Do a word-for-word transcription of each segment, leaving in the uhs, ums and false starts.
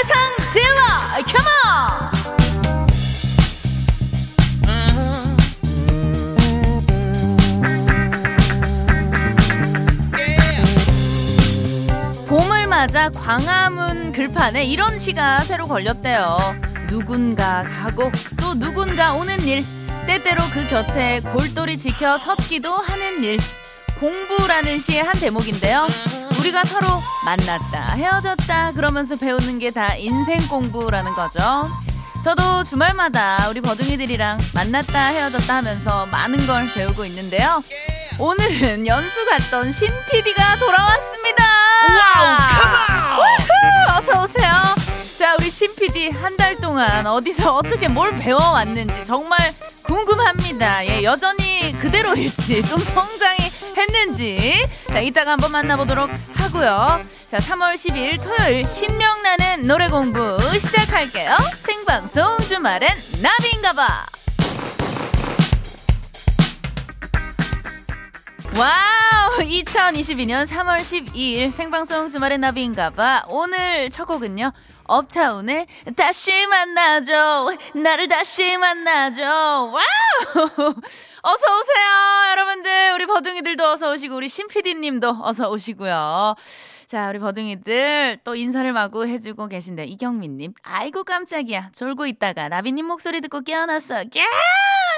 세상 질러 컴온. 봄을 맞아 광화문 들판에 이런 시가 새로 걸렸대요. 누군가 가고 또 누군가 오는 일, 때때로 그 곁에 골똘히 지켜 섰기도 하는 일. 공부라는 시의 한 대목인데요. 우리가 서로 만났다 헤어졌다 그러면서 배우는 게 다 인생 공부라는 거죠. 저도 주말마다 우리 버둥이들이랑 만났다 헤어졌다 하면서 많은 걸 배우고 있는데요. 오늘은 연수 갔던 신 피디가 돌아왔습니다. 와우, 컴온! 어서오세요. 자, 우리 신 피디 한 달 동안 어디서 어떻게 뭘 배워왔는지 정말 궁금합니다. 예, 여전히 그대로일지 좀 성장이 했는지, 자, 이따가 한번 만나보도록 하고요. 자, 삼월 십이일 토요일 신명나는 노래 공부 시작할게요. 생방송 주말엔 나비인가봐. 와우, 이천이십이년 삼월 십이일 생방송 주말엔 나비인가봐. 오늘 첫 곡은요, 업타운의 다시 만나죠, 나를 다시 만나죠. 와우. 어서오세요 여러분들. 우리 버둥이들도 어서오시고 우리 신피디님도 어서오시고요. 자, 우리 버둥이들 또 인사를 마구 해주고 계신데, 이경민님 아이고 깜짝이야 졸고 있다가 나비님 목소리 듣고 깨어났어요 깨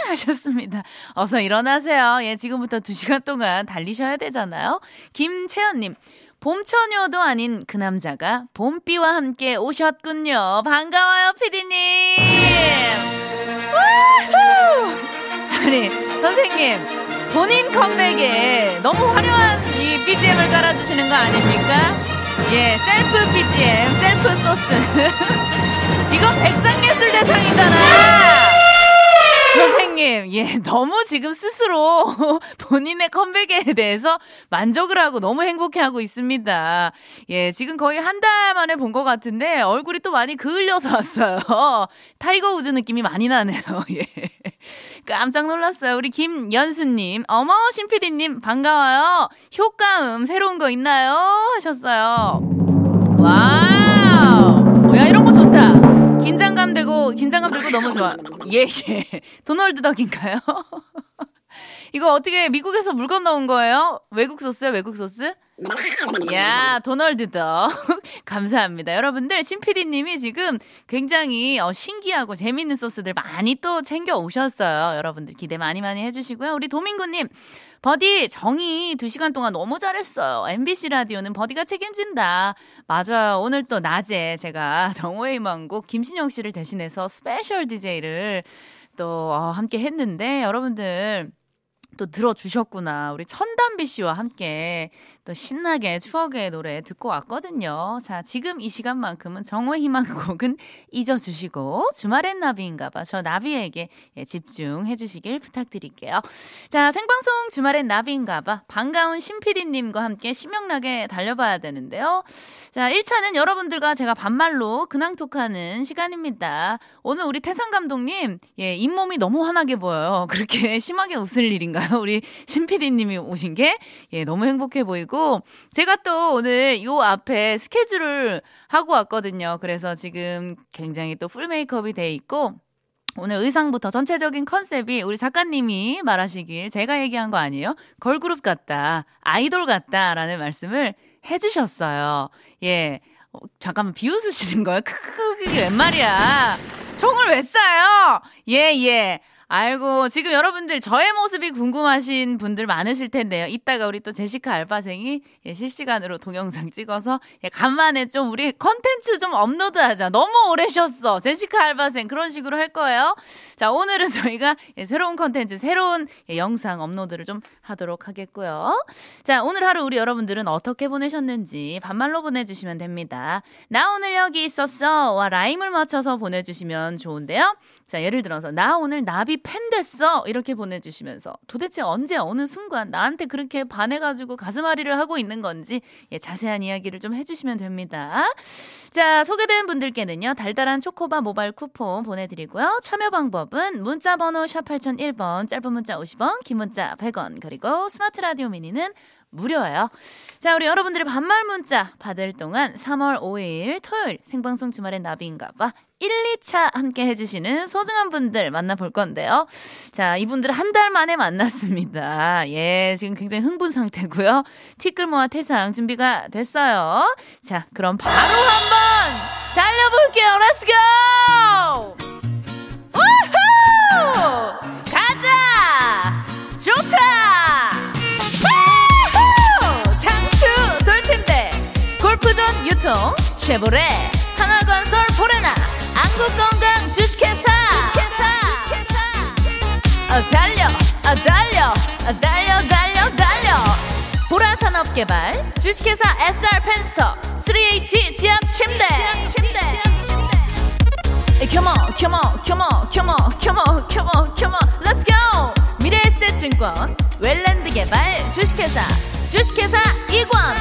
하셨습니다. 어서 일어나세요. 예, 지금부터 두 시간 동안 달리셔야 되잖아요. 김채연님 봄처녀도 아닌 그 남자가 봄비와 함께 오셨군요. 반가워요 피디님. 아니 선생님, 본인 컴백에 너무 화려한 이 비지엠을 깔아주시는 거 아닙니까? 예, 셀프 비지엠, 셀프 소스. 이건 백상예술대상이잖아. 선생님, 예, 너무 지금 스스로 본인의 컴백에 대해서 만족을 하고 너무 행복해하고 있습니다. 예, 지금 거의 한 달 만에 본 것 같은데 얼굴이 또 많이 그을려서 왔어요. 타이거 우즈 느낌이 많이 나네요. 예, 깜짝 놀랐어요. 우리 김연수님, 어머 신피디님 반가워요. 효과음 새로운 거 있나요? 하셨어요. 와우, 뭐야 이런 거 좋다. 긴장감 되고, 긴장감 들고 너무 좋아. 예, 예. 도널드 덕인가요? 이거 어떻게 미국에서 물건 넣은 거예요? 외국 소스요? 외국 소스? 야, 도널드 덕. 감사합니다. 여러분들, 신피디님이 지금 굉장히 어, 신기하고 재밌는 소스들 많이 또 챙겨 오셨어요. 여러분들 기대 많이 많이 해주시고요. 우리 도민구님, 버디 정이 두 시간 동안 너무 잘했어요. 엠비씨 라디오는 버디가 책임진다. 맞아요. 오늘 또 낮에 제가 정오의 희망곡 김신영 씨를 대신해서 스페셜 디제이를 또 어, 함께 했는데, 여러분들 또 들어주셨구나. 우리 천담비 씨와 함께 또 신나게 추억의 노래 듣고 왔거든요. 자, 지금 이 시간만큼은 정오의 희망곡은 잊어주시고 주말엔 나비인가봐 저 나비에게 예, 집중해 주시길 부탁드릴게요. 자, 생방송 주말엔 나비인가봐 반가운 신피디님과 함께 신명나게 달려봐야 되는데요. 자, 일 차는 여러분들과 제가 반말로 근황톡하는 시간입니다. 오늘 우리 태상 감독님, 예, 잇몸이 너무 환하게 보여요. 그렇게 심하게 웃을 일인가요? 우리 신피디님이 오신 게, 예, 너무 행복해 보이고, 제가 또 오늘 요 앞에 스케줄을 하고 왔거든요. 그래서 지금 굉장히 또 풀 메이크업이 돼 있고, 오늘 의상부터 전체적인 컨셉이 우리 작가님이 말하시길, 제가 얘기한 거 아니에요? 걸그룹 같다, 아이돌 같다라는 말씀을 해주셨어요. 예. 어, 잠깐만, 비웃으시는 거예요? 크크, 그게 웬 말이야. 총을 왜 쏴요? 예, 예. 아이고, 지금 여러분들 저의 모습이 궁금하신 분들 많으실 텐데요. 이따가 우리 또 제시카 알바생이, 예, 실시간으로 동영상 찍어서, 예, 간만에 좀 우리 컨텐츠 좀 업로드하자. 너무 오래 쉬었어. 제시카 알바생 그런 식으로 할 거예요. 자, 오늘은 저희가, 예, 새로운 컨텐츠, 새로운, 예, 영상 업로드를 좀 하도록 하겠고요. 자, 오늘 하루 우리 여러분들은 어떻게 보내셨는지 반말로 보내주시면 됩니다. 나 오늘 여기 있었어 와 라임을 맞춰서 보내주시면 좋은데요. 자, 예를 들어서 나 오늘 나비 팬 됐어 이렇게 보내주시면서 도대체 언제 어느 순간 나한테 그렇게 반해가지고 가슴앓이를 하고 있는 건지, 예, 자세한 이야기를 좀 해주시면 됩니다. 자, 소개된 분들께는요 달달한 초코바 모바일 쿠폰 보내드리고요. 참여 방법은 문자 번호 샵 팔공공일 번, 짧은 문자 오십 원, 긴 문자 백 원, 그리고 스마트 라디오 미니는 무료예요. 자, 우리 여러분들의 반말 문자 받을 동안 삼월 오일 토요일 생방송 주말엔 나비인가봐 일, 이차 함께 해주시는 소중한 분들 만나볼 건데요. 자, 이분들 한 달 만에 만났습니다. 예, 지금 굉장히 흥분 상태고요. 티끌모아 태상 준비가 됐어요. 자, 그럼 바로 한번 달려볼게요. Let's go! 우후! 가자! 좋다! 쉐보레, 한화건설 포레나, 안국건강 주식회사. 주식회사. 어, 달려, 어, 달려, 어, 달려, 달려, 달려. 보라산업개발, 주식회사 에스알 펜스 스톡, 쓰리 에이치 지압침대. 켜모, 켜모, 켜모, 켜모, 켜모, 켜모, 켜모, Let's go. 미래에셋증권, 웰랜드 개발, 주식회사. 주식회사 이관,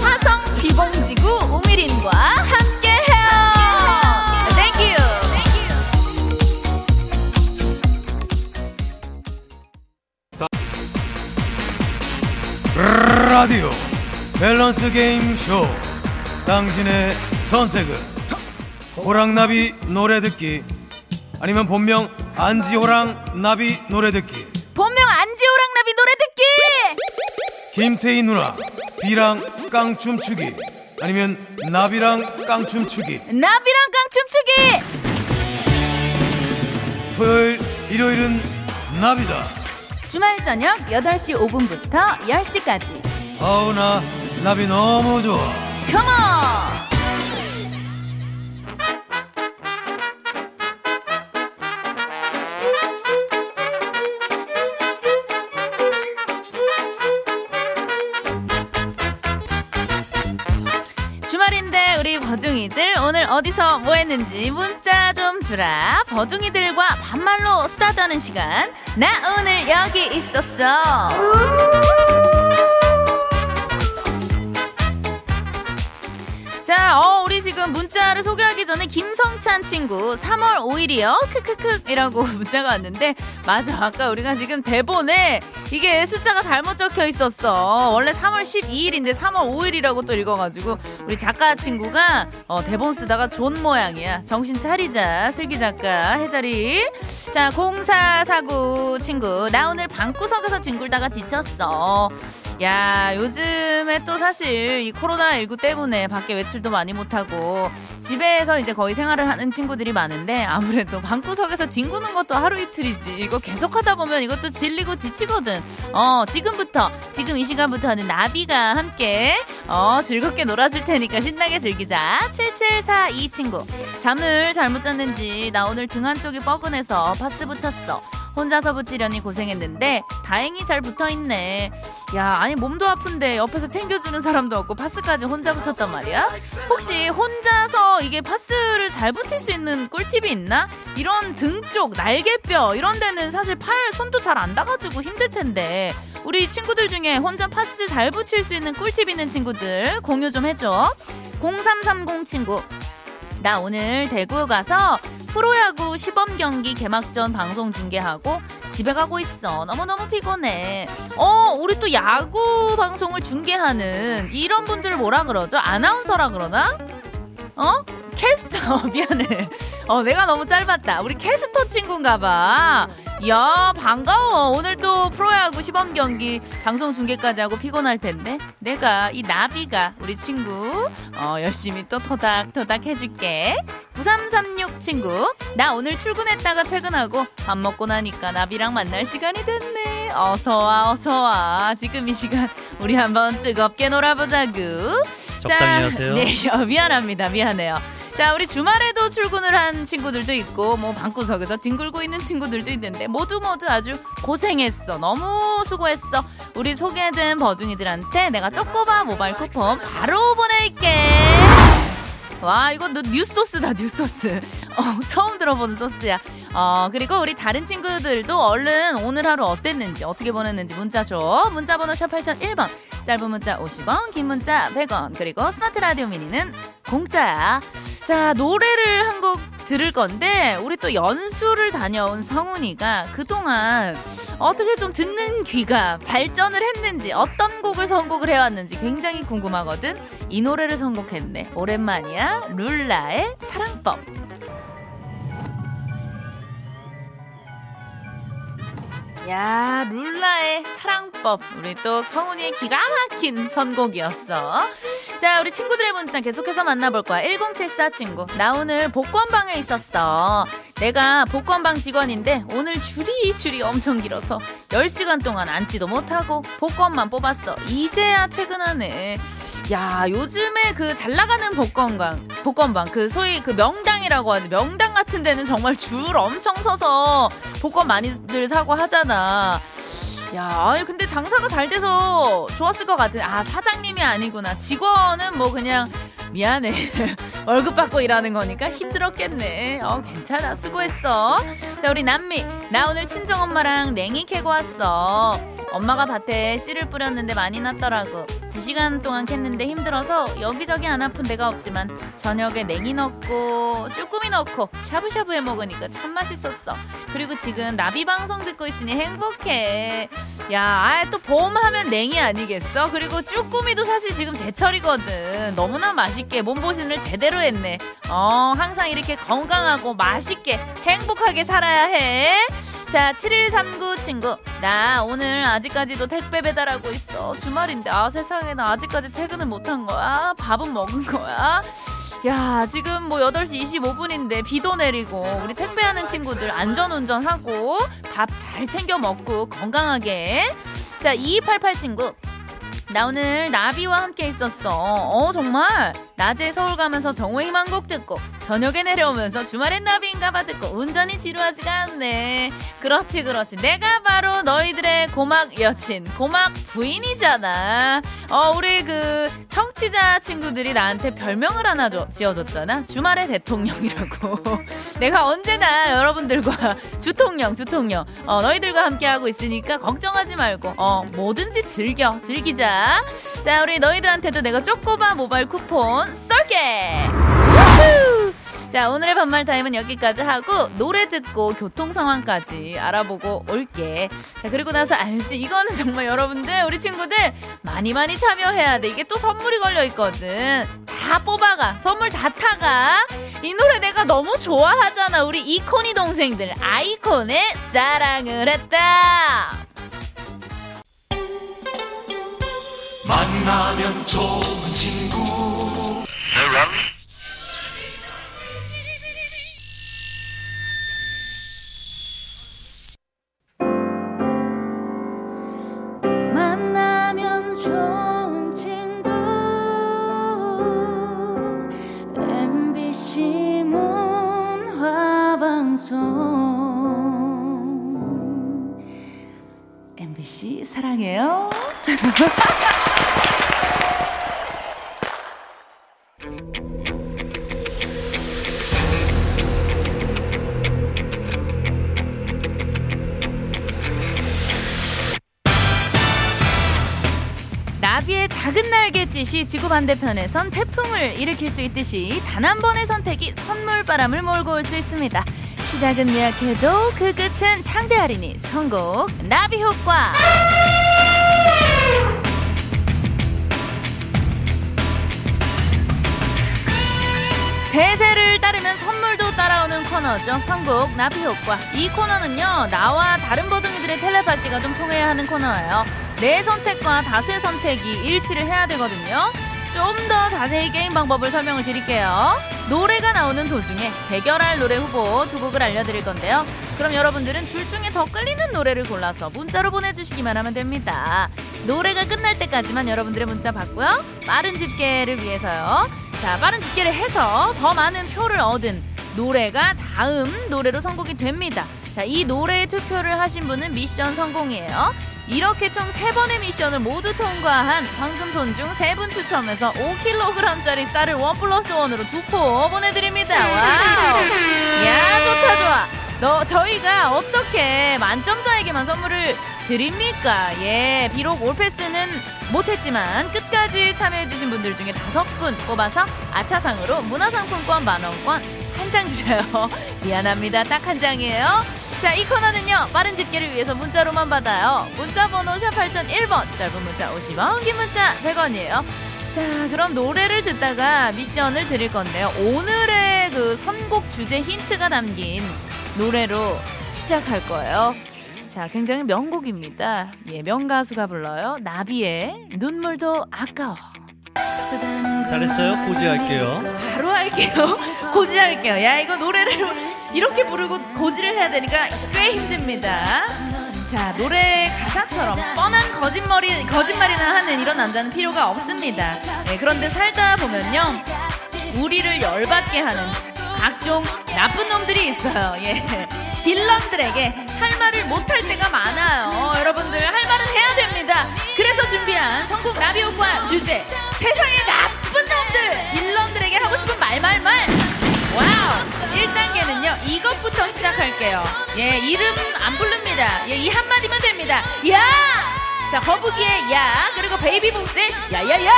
화성 비봉지구 우미린과 함께해요. Thank you. 라디오 밸런스 게임 쇼, 당신의 선택은 호랑나비 노래 듣기 아니면 본명 안지호랑 나비 노래 듣기. 본명 안지호랑 나비 노래 듣기. 김태희 누나 비랑 깡춤 추기 아니면 나비랑 깡춤 추기. 나비랑 깡춤 추기. 토요일 일요일은 나비다. 주말 저녁 여덟시 오분부터 열시까지. 아우, 나 나비 너무 좋아. 컴온. 버둥이들 오늘 어디서 뭐 했는지 문자 좀 주라. 버둥이들과 반말로 수다 떠는 시간. 나 오늘 여기 있었어. 자, 어, 우리 지금 문자를 소개하기 전에 김성찬 친구 삼월 오일이요 크크크 이라고 문자가 왔는데, 맞아, 아까 우리가 지금 대본에 이게 숫자가 잘못 적혀 있었어. 원래 삼월 십이일인데 삼월 오일이라고 또 읽어가지고 우리 작가 친구가 어, 대본 쓰다가 존 모양이야. 정신 차리자, 슬기 작가 해자리. 자, 공사사구 친구 나 오늘 방구석에서 뒹굴다가 지쳤어. 야, 요즘에 또 사실 이 코로나십구 때문에 밖에 외출도 많이 못하고 집에서 이제 거의 생활을 하는 친구들이 많은데, 아무래도 방구석에서 뒹구는 것도 하루 이틀이지 이거 계속하다 보면 이것도 질리고 지치거든. 어, 지금부터, 지금 이 시간부터는 나비가 함께 어, 즐겁게 놀아줄 테니까 신나게 즐기자. 칠칠사이 친구 잠을 잘못 잤는지 나 오늘 등 한쪽이 뻐근해서 파스 붙였어. 혼자서 붙이려니 고생했는데 다행히 잘 붙어있네. 야, 아니 몸도 아픈데 옆에서 챙겨주는 사람도 없고 파스까지 혼자 붙였단 말이야? 혹시 혼자서 이게 파스를 잘 붙일 수 있는 꿀팁이 있나? 이런 등 쪽, 날개뼈 이런 데는 사실 팔, 손도 잘 안 닿아주고 힘들 텐데, 우리 친구들 중에 혼자 파스 잘 붙일 수 있는 꿀팁 있는 친구들 공유 좀 해줘. 공삼삼공 친구 나 오늘 대구 가서 프로야구 시범경기 개막전 방송 중계하고 집에 가고 있어. 너무너무 피곤해. 어, 우리 또 야구 방송을 중계하는 이런 분들 뭐라 그러죠? 아나운서라 그러나? 어? 캐스터. 미안해. 어, 내가 너무 짧았다. 우리 캐스터 친구인가 봐. 야, 반가워. 오늘 또 프로야구 시범경기 방송 중계까지 하고 피곤할 텐데 내가, 이 나비가, 우리 친구 어, 열심히 또 토닥토닥 해줄게. 구삼삼육 친구 나 오늘 출근했다가 퇴근하고 밥 먹고 나니까 나비랑 만날 시간이 됐네. 어서와, 어서와. 지금 이 시간 우리 한번 뜨겁게 놀아보자구. 적당히 하세요. 네, 어, 미안합니다. 미안해요. 자, 우리 주말에도 출근을 한 친구들도 있고 뭐 방구석에서 뒹굴고 있는 친구들도 있는데 모두 모두 아주 고생했어. 너무 수고했어. 우리 소개된 버둥이들한테 내가 쪼꼬바 모바일 쿠폰 바로 보낼게. 와, 이거 뉴소스다, 뉴소스. 어, 처음 들어보는 소스야. 어, 그리고 우리 다른 친구들도 얼른 오늘 하루 어땠는지, 어떻게 보냈는지 문자 줘. 문자 번호 샵 팔공공일 번, 짧은 문자 오십 원, 긴 문자 백 원, 그리고 스마트 라디오 미니는 공짜야. 자, 노래를 한 곡 들을 건데, 우리 또 연수를 다녀온 성훈이가 그동안 어떻게 좀 듣는 귀가 발전을 했는지, 어떤 곡을 선곡을 해왔는지 굉장히 궁금하거든. 이 노래를 선곡했네. 오랜만이야. 룰라의 사랑법. 야, 룰라의 사랑법. 우리 또 성훈이의 기가 막힌 선곡이었어. 자, 우리 친구들의 문자 계속해서 만나볼 거야. 일공칠사 친구. 나 오늘 복권방에 있었어. 내가 복권방 직원인데 오늘 줄이 줄이 엄청 길어서 열 시간 동안 앉지도 못하고 복권만 뽑았어. 이제야 퇴근하네. 야, 요즘에 그 잘나가는 복권방, 복권방 그 소위 그 명당이라고 하는 명당 같은 데는 정말 줄 엄청 서서 복권 많이들 사고 하잖아. 야, 근데 장사가 잘 돼서 좋았을 것 같아. 아, 사장님이 아니구나. 직원은 뭐 그냥 미안해. 월급 받고 일하는 거니까 힘들었겠네. 어, 괜찮아. 수고했어. 자, 우리 남미. 나 오늘 친정엄마랑 냉이 캐고 왔어. 엄마가 밭에 씨를 뿌렸는데 많이 났더라고. 두 시간 동안 캤는데 힘들어서 여기저기 안 아픈 데가 없지만 저녁에 냉이 넣고 쭈꾸미 넣고 샤브샤브 해 먹으니까 참 맛있었어. 그리고 지금 나비 방송 듣고 있으니 행복해. 야, 아, 또 봄하면 냉이 아니겠어? 그리고 쭈꾸미도 사실 지금 제철이거든. 너무나 맛있게 몸보신을 제대로 했네. 어, 항상 이렇게 건강하고 맛있게 행복하게 살아야 해. 자, 칠일삼구 친구. 나 오늘 아직까지도 택배 배달하고 있어. 주말인데, 아, 세상에, 나 아직까지 퇴근을 못한 거야? 밥은 먹은 거야? 야, 지금 뭐 여덟 시 이십오 분인데 비도 내리고 우리 택배하는 친구들 안전운전하고 밥 잘 챙겨 먹고 건강하게. 자, 이이팔팔 친구. 나 오늘 나비와 함께 있었어. 어, 정말? 낮에 서울 가면서 정우의 희망곡 듣고 저녁에 내려오면서 주말엔 나비인가봐 듣고 운전이 지루하지가 않네. 그렇지 그렇지. 내가 바로 너희들의 고막 여친, 고막 부인이잖아. 어, 우리 그 청취자 친구들이 나한테 별명을 하나 줘, 지어줬잖아. 주말의 대통령이라고. 내가 언제나 여러분들과 주통령 주통령 어, 너희들과 함께하고 있으니까 걱정하지 말고 어, 뭐든지 즐겨 즐기자. 자, 우리 너희들한테도 내가 쪼꼬바 모바일 쿠폰 쏠게. 우후! 자, 오늘의 반말 타임은 여기까지 하고 노래 듣고 교통 상황까지 알아보고 올게. 자, 그리고 나서 알지? 이거는 정말 여러분들, 우리 친구들 많이 많이 참여해야 돼. 이게 또 선물이 걸려 있거든. 다 뽑아가. 선물 다 타가. 이 노래 내가 너무 좋아하잖아. 우리 이코니 동생들, 아이콘의 사랑을 했다. 만나면 좋은 친구. 만나면 좋은 친구. 엠비씨 문화방송. 엠비씨 사랑해요. 나비의 작은 날갯짓이 지구 반대편에선 태풍을 일으킬 수 있듯이 단 한 번의 선택이 선물바람을 몰고 올 수 있습니다. 시작은 미약해도 그 끝은 창대하리니 선곡 나비효과. 대세를 따르면 선물도 따라오는 코너죠. 선곡 나비효과. 이 코너는요, 나와 다른 버둥이들의 텔레파시가 좀 통해야 하는 코너예요. 내 선택과 다수의 선택이 일치를 해야 되거든요. 좀 더 자세히 게임 방법을 설명을 드릴게요. 노래가 나오는 도중에 대결할 노래 후보 두 곡을 알려드릴 건데요. 그럼 여러분들은 둘 중에 더 끌리는 노래를 골라서 문자로 보내주시기만 하면 됩니다. 노래가 끝날 때까지만 여러분들의 문자 받고요. 빠른 집계를 위해서요. 자, 빠른 집계를 해서 더 많은 표를 얻은 노래가 다음 노래로 선곡이 됩니다. 자, 이 노래에 투표를 하신 분은 미션 성공이에요. 이렇게 총 세 번의 미션을 모두 통과한 황금손 중 세 분 추첨해서 오 킬로그램짜리 쌀을 일 플러스 일으로 두 포 보내드립니다. 와우. 야, 좋다 좋아. 너, 저희가 어떻게 만점자에게만 선물을 드립니까? 예, 비록 올패스는 못했지만 끝까지 참여해주신 분들 중에 다섯 분 뽑아서 아차상으로 문화상품권 만 원권 한 장 드려요. 미안합니다. 딱 한 장이에요. 자, 이 코너는요 빠른 집계를 위해서 문자로만 받아요. 문자번호 샵 팔공공일 번, 짧은 문자 오십 원, 긴 문자 백 원이에요 자, 그럼 노래를 듣다가 미션을 드릴 건데요, 오늘의 그 선곡 주제 힌트가 담긴 노래로 시작할 거예요. 자, 굉장히 명곡입니다. 예, 명가수가 불러요. 나비의 눈물도 아까워. 잘했어요. 고지할게요. 바로 할게요. 고지할게요. 야, 이거 노래를 이렇게 부르고 고지를 해야 되니까 꽤 힘듭니다. 자, 노래 가사처럼 뻔한 거짓말이, 거짓말이나 하는 이런 남자는 필요가 없습니다. 네, 그런데 살다 보면요 우리를 열받게 하는 각종 나쁜 놈들이 있어요. 예, 빌런들에게 할 말을 못할 때가 많아요. 여러분들 할 말은 해야 됩니다. 그래서 준비한 선곡 나비효과 주제, 세상의 나쁜 놈들, 빌런들에게 하고 싶은 말말말. 와우, 일 단계는요 이것부터 시작할게요. 예, 이름 안 부릅니다. 예, 이 한마디면 됩니다. 야! 자, 거북이의 야, 그리고 베이비봉스의 야야야.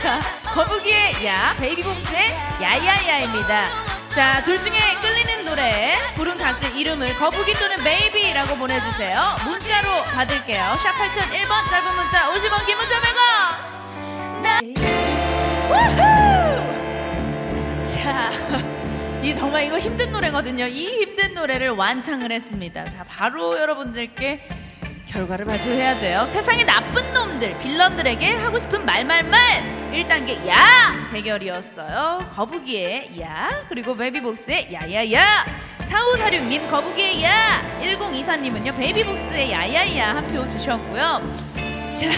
자, 거북이의 야, 베이비봉스의 야야야입니다. 자, 둘 중에 끌리는 노래 부른 가수 이름을 거북이 또는 베이비라고 보내주세요. 문자로 받을게요. 샵 팔공공일 번, 짧은 문자 오십 원, 긴 문자 백 원. 나... 우후! 자, 이 정말 이거 힘든 노래거든요. 이 힘든 노래를 완창을 했습니다. 자, 바로 여러분들께 결과를 발표해야 돼요. 세상의 나쁜 놈들, 빌런들에게 하고 싶은 말말말. 일 단계 야 대결이었어요. 거북이의 야, 그리고 베이비복스의 야야야. 사오사육님 거북이의 야, 일공이사님은요 베이비복스의 야야야 한 표 주셨고요.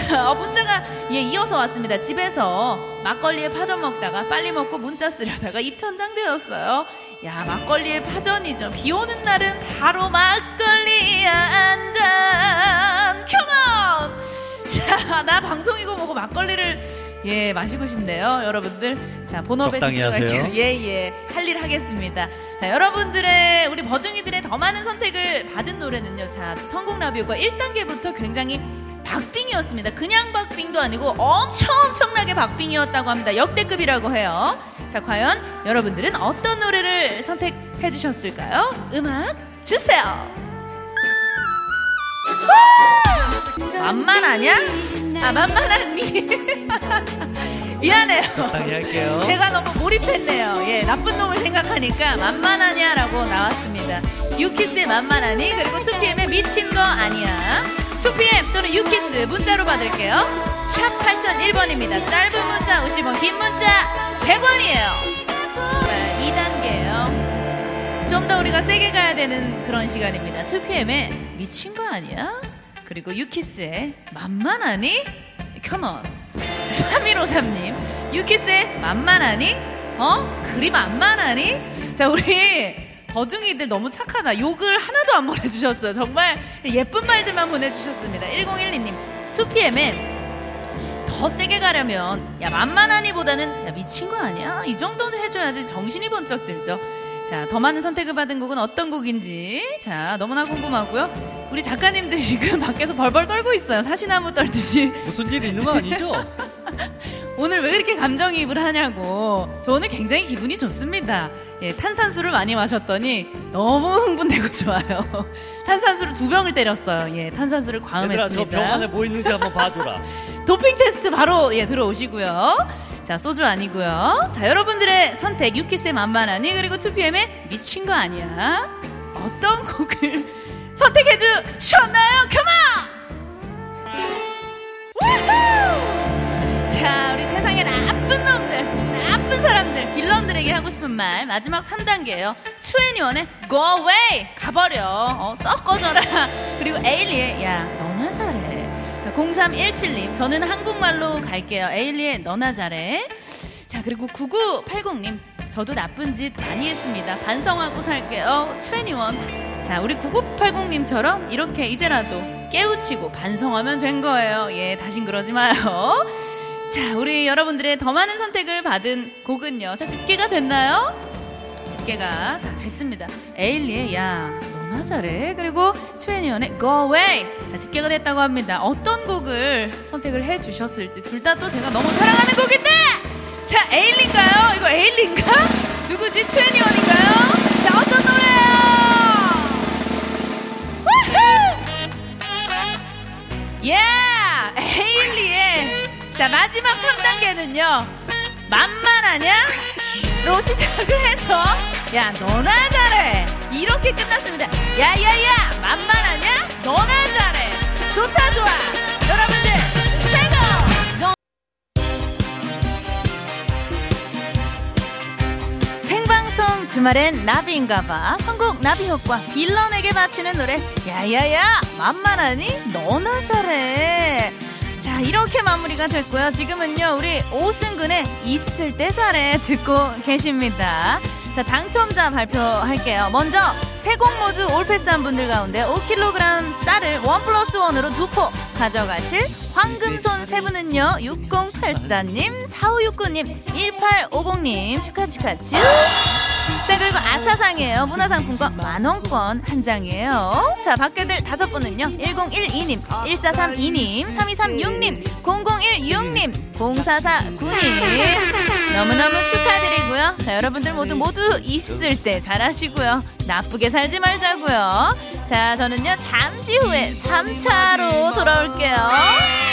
자, 어, 문자가 예 이어서 왔습니다. 집에서 막걸리에 파전 먹다가 빨리 먹고 문자 쓰려다가 입천장 되었어요. 야, 막걸리에 파전이죠. 비 오는 날은 바로 막걸리 한 잔. 컴온. 자, 나 방송이고 뭐고 막걸리를 예, 마시고 싶네요, 여러분들. 자, 본업에 집중할게요. 예, 예. 할 일 하겠습니다. 자, 여러분들의, 우리 버둥이들의 더 많은 선택을 받은 노래는요, 자, 성공 라비오가 일 단계부터 굉장히 박빙이었습니다. 그냥 박빙도 아니고 엄청 엄청나게 박빙이었다고 합니다. 역대급이라고 해요. 자, 과연 여러분들은 어떤 노래를 선택해 주셨을까요? 음악 주세요. 만만하냐? 아, 만만하니? 미안해요. 적당히 할게요. 제가 너무 몰입했네요. 예, 나쁜 놈을 생각하니까 만만하냐라고 나왔습니다. 유키스의 만만하니, 그리고 투피엠의 미친 거 아니야. 투피엠 또는 유키스 문자로 받을게요. 샵 팔공공일 번입니다. 짧은 문자 오십 원, 긴 문자 백 원이에요. 이 단계예요. 좀 더 우리가 세게 가야 되는 그런 시간입니다. 투피엠의 미친 거 아니야? 그리고 유키스의 만만하니? Come on. 삼일오삼님 유키스의 만만하니? 어? 그리 만만하니? 자, 우리 버둥이들 너무 착하다. 욕을 하나도 안 보내주셨어요. 정말 예쁜 말들만 보내주셨습니다. 일공일이님 투피엠에 더 세게 가려면 야 만만하니 보다는 야 미친 거 아니야? 이 정도는 해줘야지 정신이 번쩍 들죠. 자, 더 많은 선택을 받은 곡은 어떤 곡인지, 자, 너무나 궁금하고요. 우리 작가님들 지금 밖에서 벌벌 떨고 있어요. 사시나무 떨듯이. 무슨 일 있는 거 아니죠? 오늘 왜 이렇게 감정이입을 하냐고. 저 오늘 굉장히 기분이 좋습니다. 예, 탄산수를 많이 마셨더니 너무 흥분되고 좋아요. 탄산수를 두 병을 때렸어요. 예, 탄산수를 과음했습니다. 얘들아, 저 병 안에 뭐 있는지 한번 봐줘라. 도핑 테스트 바로 예 들어오시고요. 자, 소주 아니고요. 자, 여러분들의 선택, 유키스의 만만하니, 그리고 투피엠의 미친 거 아니야. 어떤 곡을 선택해 주셨나요? 컴온! 자, 우리 세상의 나쁜 놈들, 나쁜 사람들, 빌런들에게 하고 싶은 말, 마지막 삼 단계예요. 투애니원의 Go Away! 가버려. 어, 썩 꺼져라. 그리고 에일리의 야, 너나 잘해. 공삼일칠님 저는 한국말로 갈게요. 에일리의 너나 잘해. 자, 그리고 구구팔공님 저도 나쁜 짓 많이 했습니다. 반성하고 살게요. 투애니원 자, 우리 구구팔공님처럼 이렇게 이제라도 깨우치고 반성하면 된 거예요. 예, 다신 그러지 마요. 자, 우리 여러분들의 더 많은 선택을 받은 곡은요, 자, 집계가 됐나요? 집계가 자 됐습니다. 에일리의 야 너나 잘해, 그리고 투애니원의 Go Away. 자, 집계가 됐다고 합니다. 어떤 곡을 선택을 해주셨을지, 둘 다 또 제가 너무 사랑하는 곡인데. 자, 에일리인가요? 이거 에일리인가? 누구지? 투애니원인가요? 자, 어떤 노래예요? yeah! 에일리의 자 마지막 삼 단계는요 만만하냐? 로 시작을 해서 야 너나 잘해 이렇게 끝났습니다. 야야야 만만하냐? 너나 잘해 좋다 좋아 여러분들 최고! 생방송 주말엔 나비인가봐 선곡 나비효과 빌런에게 바치는 노래 야야야 만만하니? 너나 잘해. 자 이렇게 마무리가 됐고요. 지금은요 우리 오승근의 있을 때 잘해 듣고 계십니다. 자 당첨자 발표할게요. 먼저 세 곡 모두 올패스한 분들 가운데 오 킬로그램 쌀을 일 플러스 일으로 두 포 가져가실 황금손 세 분은요 육공팔사님, 사오육구님, 일팔오공님 축하 축하 츄. 자 그리고 아차상이에요. 문화상품권 만원권 한 장이에요. 자 밖에들 다섯 분은요 일공일이님, 일사삼이님, 삼이삼육님, 공공일육님, 공사사구님 너무너무 축하드리고요. 자 여러분들 모두 모두 있을 때 잘하시고요. 나쁘게 살지 말자고요. 자 저는요 잠시 후에 삼 차로 돌아올게요.